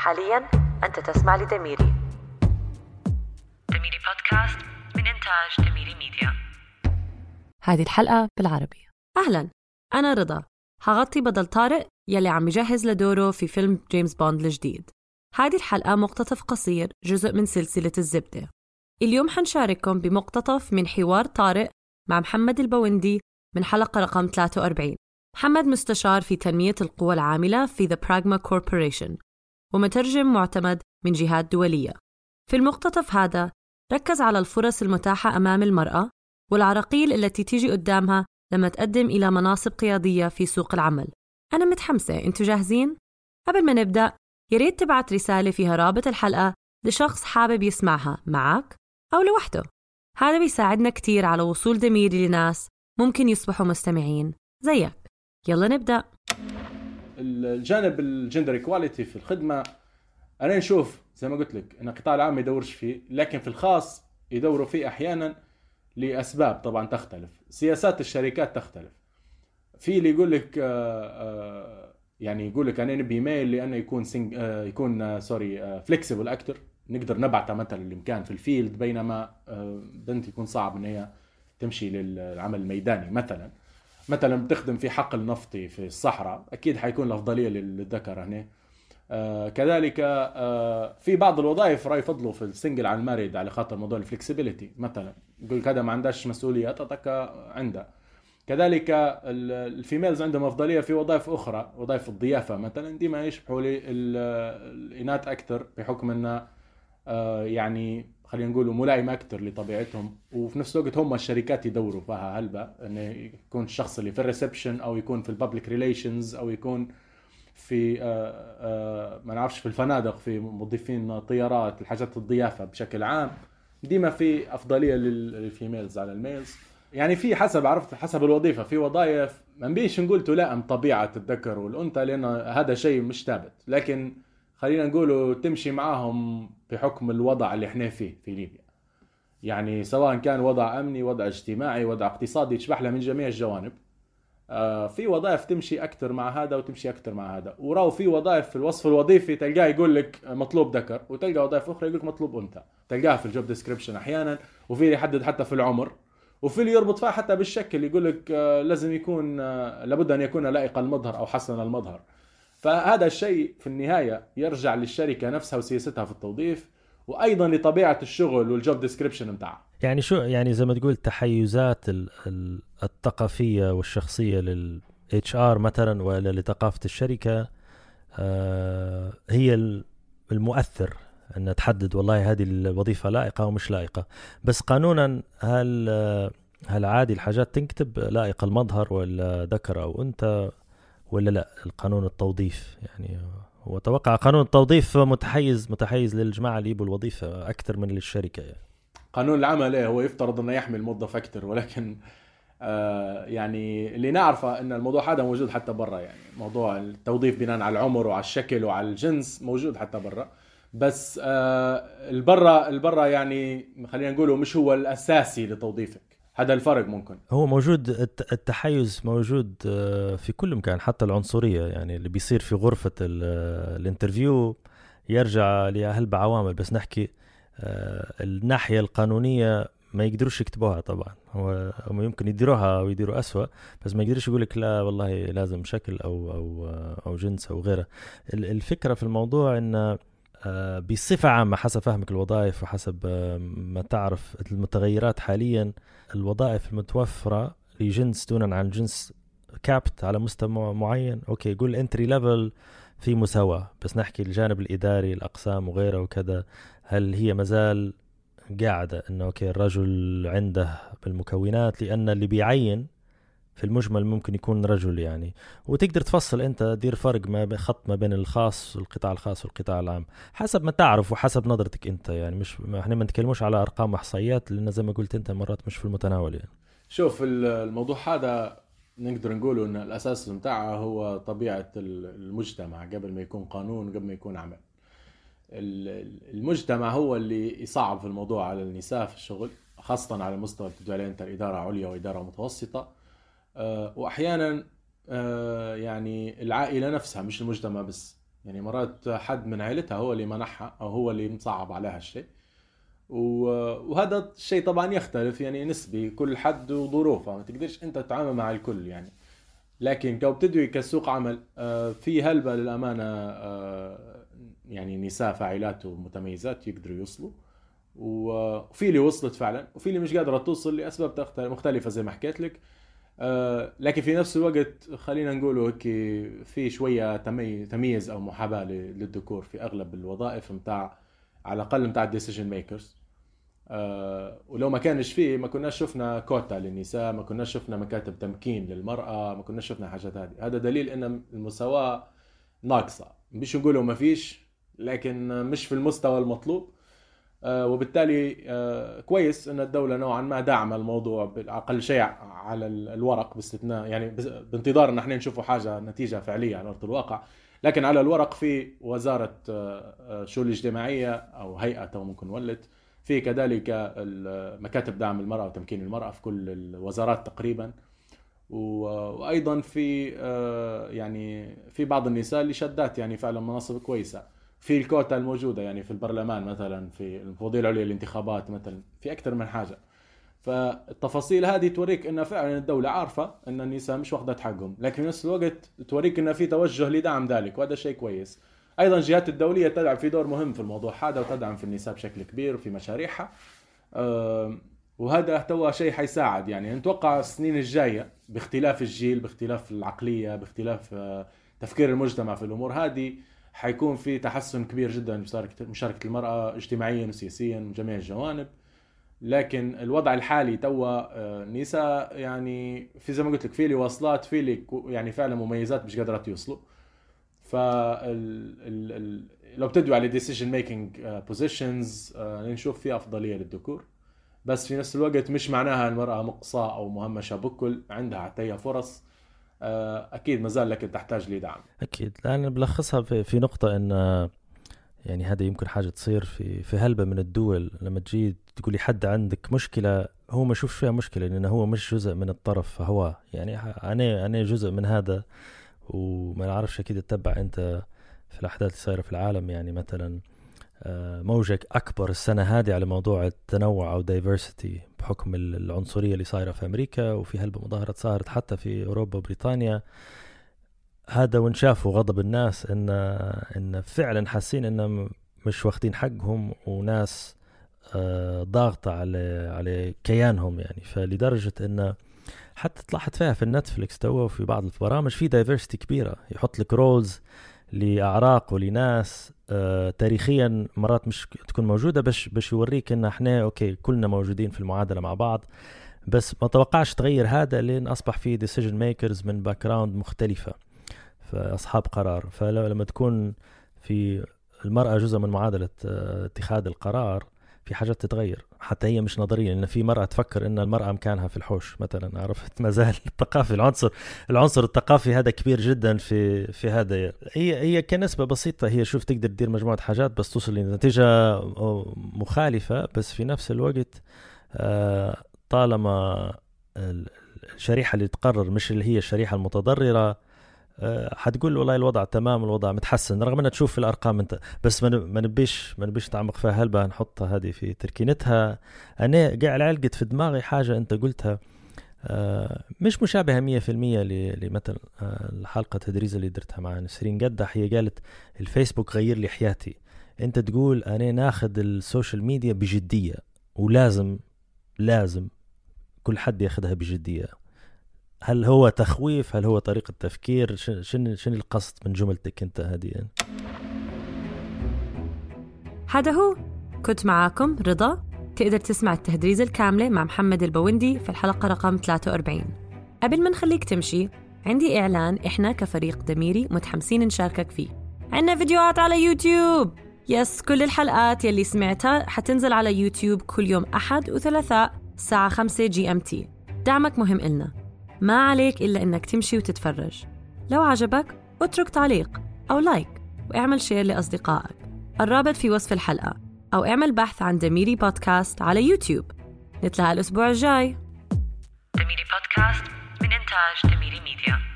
حاليا أنت تسمع لدميري. دميري بودكاست من إنتاج دميري ميديا. هذه الحلقة بالعربية. أهلا، أنا رضا، هغطي بدل طارق يلي عم يجهز لدوره في فيلم جيمس بوند الجديد. هذه الحلقة مقتطف قصير جزء من سلسلة الزبدة. اليوم حنشارككم بمقتطف من حوار طارق مع محمد البوندي من حلقة رقم 43. محمد مستشار في تنمية القوى العاملة في The Pragma Corporation ومترجم معتمد من جهات دولية. في المقتطف هذا ركز على الفرص المتاحة أمام المرأة والعراقيل التي تيجي قدامها لما تقدم إلى مناصب قيادية في سوق العمل. أنا متحمسة، أنتوا جاهزين؟ قبل ما نبدأ ياريت تبعت رسالة فيها رابط الحلقة لشخص حابب يسمعها معك أو لوحده. هذا بيساعدنا كتير على وصول دميري لناس ممكن يصبحوا مستمعين زيك. يلا نبدأ. الجانب الجندر إيكواليتي في الخدمة أنا نشوف زي ما قلت لك أن القطاع العام يدورش فيه، لكن في الخاص يدوروا فيه أحيانا لأسباب طبعا تختلف، سياسات الشركات تختلف. في اللي يقول لك يعني يقول لك أنا نبي ميل لأنه يكون فليكسيبل أكتر، نقدر نبعته مثلا الإمكان في الفيلد، بينما بنت يكون صعب أن هي تمشي للعمل الميداني. مثلا بتخدم في حقل نفطي في الصحراء، أكيد حيكون الأفضلية للذكر هنا. كذلك في بعض الوظائف رأي يفضلوا في السنجل عن المارد على خاطر موضوع الفلكسيبيليتي، مثلا يقول كذا ما عندهاش مسؤوليات أتكا عندها. كذلك الفيميلز عندهم أفضلية في وظائف أخرى، وظائف الضيافة مثلا ديما يشبحوا لي الإناث أكثر بحكم أن يعني خلينا نقولوا ملائمة أكتر لطبيعتهم، وفي نفس الوقت هم الشركات يدوروا فيها هلبة أنه يكون الشخص اللي في الريسبشن أو يكون في البابليك ريليشنز أو يكون في ما نعرفش في الفنادق، في موظفين طيارات، الحاجات الضيافة بشكل عام ديما في أفضلية للفيميلز على الميلز. يعني في حسب الوظيفة، في وظائف ما نبيش نقول تلائم طبيعة الذكر والأنثى لأن هذا شيء مش ثابت، لكن خلينا نقوله تمشي معاهم بحكم الوضع اللي احنا فيه في ليبيا. يعني سواء كان وضع أمني، وضع اجتماعي، وضع اقتصادي، تشبح له من جميع الجوانب. في وظائف تمشي أكتر مع هذا وتمشي أكتر مع هذا، وراو في وظائف في الوصف الوظيفي تلقاه يقول لك مطلوب ذكر، وتلقى وظائف أخرى يقول لك مطلوب أنثى، تلقاها في الجوب ديسكريبشن أحيانا، وفي يحدد حتى في العمر، وفي اللي يربط فيها حتى بالشكل، يقول لك لازم يكون لابد أن يكون لائق المظهر أو حسن المظهر. فهذا الشيء في النهاية يرجع للشركة نفسها وسياستها في التوظيف، وأيضا لطبيعة الشغل والجوب ديسكريبشن متاعها. يعني شو يعني زي ما تقول تحيزات الثقافية والشخصية لل HR مثلا ولا لثقافة الشركة هي المؤثر أن تحدد والله هذه الوظيفة لائقة ومش لائقة. بس قانونا هل عادي الحاجات تنكتب لائق المظهر ولا ذكر أو أنثى ولا لا؟ القانون التوظيف يعني هو توقع قانون التوظيف متحيز للجماعة اللي يبوا الوظيفة أكثر من للشركة. يعني قانون العمل هو يفترض أنه يحمي الموظف أكثر، ولكن يعني اللي نعرفه أن الموضوع هذا موجود حتى برا. يعني موضوع التوظيف بناء على العمر وعلى الشكل وعلى الجنس موجود حتى برا، بس البرا يعني خلينا نقوله مش هو الأساسي لتوظيفك. هذا الفرق ممكن هو موجود، التحيز موجود في كل مكان، حتى العنصرية يعني اللي بيصير في غرفة الانترفيو يرجع لأهل بعوامل، بس نحكي الناحية القانونية ما يقدروش يكتبوها طبعا، هو يمكن يديروها ويديروا أسوأ، بس ما يقدروش يقولك لا والله لازم شكل أو جنس أو غيره. الفكرة في الموضوع إن بصفة عامة حسب فهمك الوظائف وحسب ما تعرف المتغيرات حاليا، الوظائف المتوفرة لجنس دون عن جنس كابت على مستوى معين. أوكي قول انتري ليفل في مساواة، بس نحكي الجانب الإداري الأقسام وغيره وكذا، هل هي مازال قاعدة إنه أوكي الرجل عنده بالمكونات لأن اللي بيعين في المجمل ممكن يكون رجل يعني، وتقدر تفصل انت دير فرق ما خط ما بين الخاص والقطاع الخاص والقطاع العام حسب ما تعرف وحسب نظرتك انت. يعني مش احنا ما نتكلموش على ارقام واحصائيات لان زي ما قلت انت مرات مش في المتناول. يعني شوف الموضوع هذا نقدر نقوله ان الاساس متاعها هو طبيعة المجتمع قبل ما يكون قانون، قبل ما يكون عمل. المجتمع هو اللي يصعب في الموضوع على النساء في الشغل، خاصة على مستوى التدعي انت الادارة عليا وادارة متوسطة، وأحيانا يعني العائلة نفسها مش المجتمع بس. يعني مرات حد من عائلتها هو اللي منحها أو هو اللي مصعب عليها الشيء. وهذا الشيء طبعا يختلف يعني نسبي، كل حد وظروفه، ما تقدرش أنت تتعامل مع الكل يعني. لكن لو بتدوي كسوق عمل في هلبة للأمانة يعني نساء فاعلات ومتميزات يقدروا يوصلوا، وفي اللي وصلت فعلا وفي اللي مش قادرة توصل لأسباب مختلفة زي ما حكيت لك. لكن في نفس الوقت خلينا نقوله هيك في شوية تمييز أو محاباة للذكور في أغلب الوظائف متاع، على الأقل متاع الديسيجن ميكرز. ولو ما كانش فيه ما كناش شفنا كوتا للنساء، ما كناش شفنا مكاتب تمكين للمرأة، ما كناش شفنا حاجات هذه. هذا دليل إن المساواة ناقصة، مش نقوله ما فيش لكن مش في المستوى المطلوب. وبالتالي كويس أن الدولة نوعا ما دعم الموضوع بالأقل شيء على الورق، باستثناء يعني بانتظار أن احنا نشوفوا حاجة نتيجة فعلية على أرض الواقع. لكن على الورق في وزارة الشؤون الاجتماعية أو هيئة أو ممكن ولت، في كذلك مكاتب دعم المرأة وتمكين المرأة في كل الوزارات تقريبا، وأيضا في يعني في بعض النساء اللي شدات يعني فعلا مناصب كويسة. في الكوتا الموجودة يعني في البرلمان مثلا، في الفوضية العليا للانتخابات مثلا، في أكثر من حاجة. فالتفاصيل هذه توريك أن فعلا الدولة عارفة أن النساء مش واخدات حقهم، لكن في نفس الوقت توريك أن في توجه لدعم ذلك، وهذا شيء كويس. أيضا الجهات الدولية تلعب في دور مهم في الموضوع هذا، وتدعم في النساء بشكل كبير في مشاريعها، وهذا توا شيء حيساعد يعني. نتوقع السنين الجاية باختلاف الجيل، باختلاف العقلية، باختلاف تفكير المجتمع في الأمور هذه، حيكون في تحسن كبير جدا مشاركة المرأة اجتماعيا وسياسيا من جميع الجوانب. لكن الوضع الحالي توا النساء يعني في زي ما قلت لك في لي واصلات، في لي يعني فعلا مميزات مش قادرة يوصلوا. لو بتدوي على decision making positions نشوف فيها أفضلية للذكور، بس في نفس الوقت مش معناها المرأة مقصاة أو مهمشة بكل، عندها حتى فرص أكيد مازال لكن تحتاج لدعم. أكيد. لأن بلخصها في نقطة إن يعني هذا يمكن حاجة تصير في هلبة من الدول، لما تجي تقولي حد عندك مشكلة هو ما يشوفش فيها مشكلة لأنه هو مش جزء من الطرف، فهو يعني أنا جزء من هذا وما نعرفش أكيد تتبع أنت في الأحداث اللي صايرة في العالم. يعني مثلا موجك أكبر السنة هذه على موضوع التنوع أو diversity بحكم العنصرية اللي صايرة في أمريكا، وفي هلبة مظاهرة صارت حتى في أوروبا وبريطانيا. هذا ونشافوا غضب الناس إن فعلا حاسين إن مش واخدين حقهم، وناس ضاغطة على كيانهم يعني. فلدرجة إن حتى طلعت فيها في النتفليكس توا في بعض البرامج في diversity كبيرة، يحط لك رولز لأعراق ولناس تاريخيا مرات مش تكون موجودة، باش يوريك ان احنا اوكي كلنا موجودين في المعادلة مع بعض. بس ما توقعش تغير هذا لين اصبح في decision makers من background مختلفة، فاصحاب قرار. فلما تكون في المرأة جزء من معادلة اتخاذ القرار، في حاجات تتغير حتى هي مش نظريا. ان في مرأة تفكر ان المرأة مكانها في الحوش مثلا، عرفت؟ مازال الثقافي العنصر الثقافي هذا كبير جدا في هذا. هي كنسبة بسيطة، هي شوف تقدر تدير مجموعة حاجات بس توصل لنتيجة مخالفة. بس في نفس الوقت طالما الشريحة اللي تقرر مش اللي هي الشريحة المتضررة، حتقول والله الوضع تمام، الوضع متحسن، رغم أنها تشوف في الأرقام أنت. بس ما نبيش تعمق فيها هلبة، نحط هذه في تركينتها. أنا قاعد علقت في دماغي حاجة أنت قلتها مش مشابهة 100% لمثل الحلقة تدريز اللي درتها مع نسرين قدح. هي قالت الفيسبوك غير لي حياتي. أنت تقول أنا ناخذ السوشيال ميديا بجدية، ولازم كل حد ياخدها بجدية. هل هو تخويف؟ هل هو طريقة تفكير؟ شن القصد من جملتك أنت هذه؟ هذا هو، كنت معاكم رضا. تقدر تسمع التهدريز الكاملة مع محمد البوندي في الحلقة رقم 43. قبل ما نخليك تمشي، عندي إعلان إحنا كفريق دميري متحمسين نشاركك فيه. عندنا فيديوهات على يوتيوب. يس، كل الحلقات يلي سمعتها حتنزل على يوتيوب كل يوم أحد وثلاثاء الساعة 5 GMT. دعمك مهم إلنا، ما عليك إلا إنك تمشي وتتفرج. لو عجبك اترك تعليق أو لايك، واعمل شير لأصدقائك. الرابط في وصف الحلقة، أو اعمل بحث عن دميري بودكاست على يوتيوب. نتلاقى الأسبوع الجاي. دميري بودكاست من إنتاج دميري ميديا.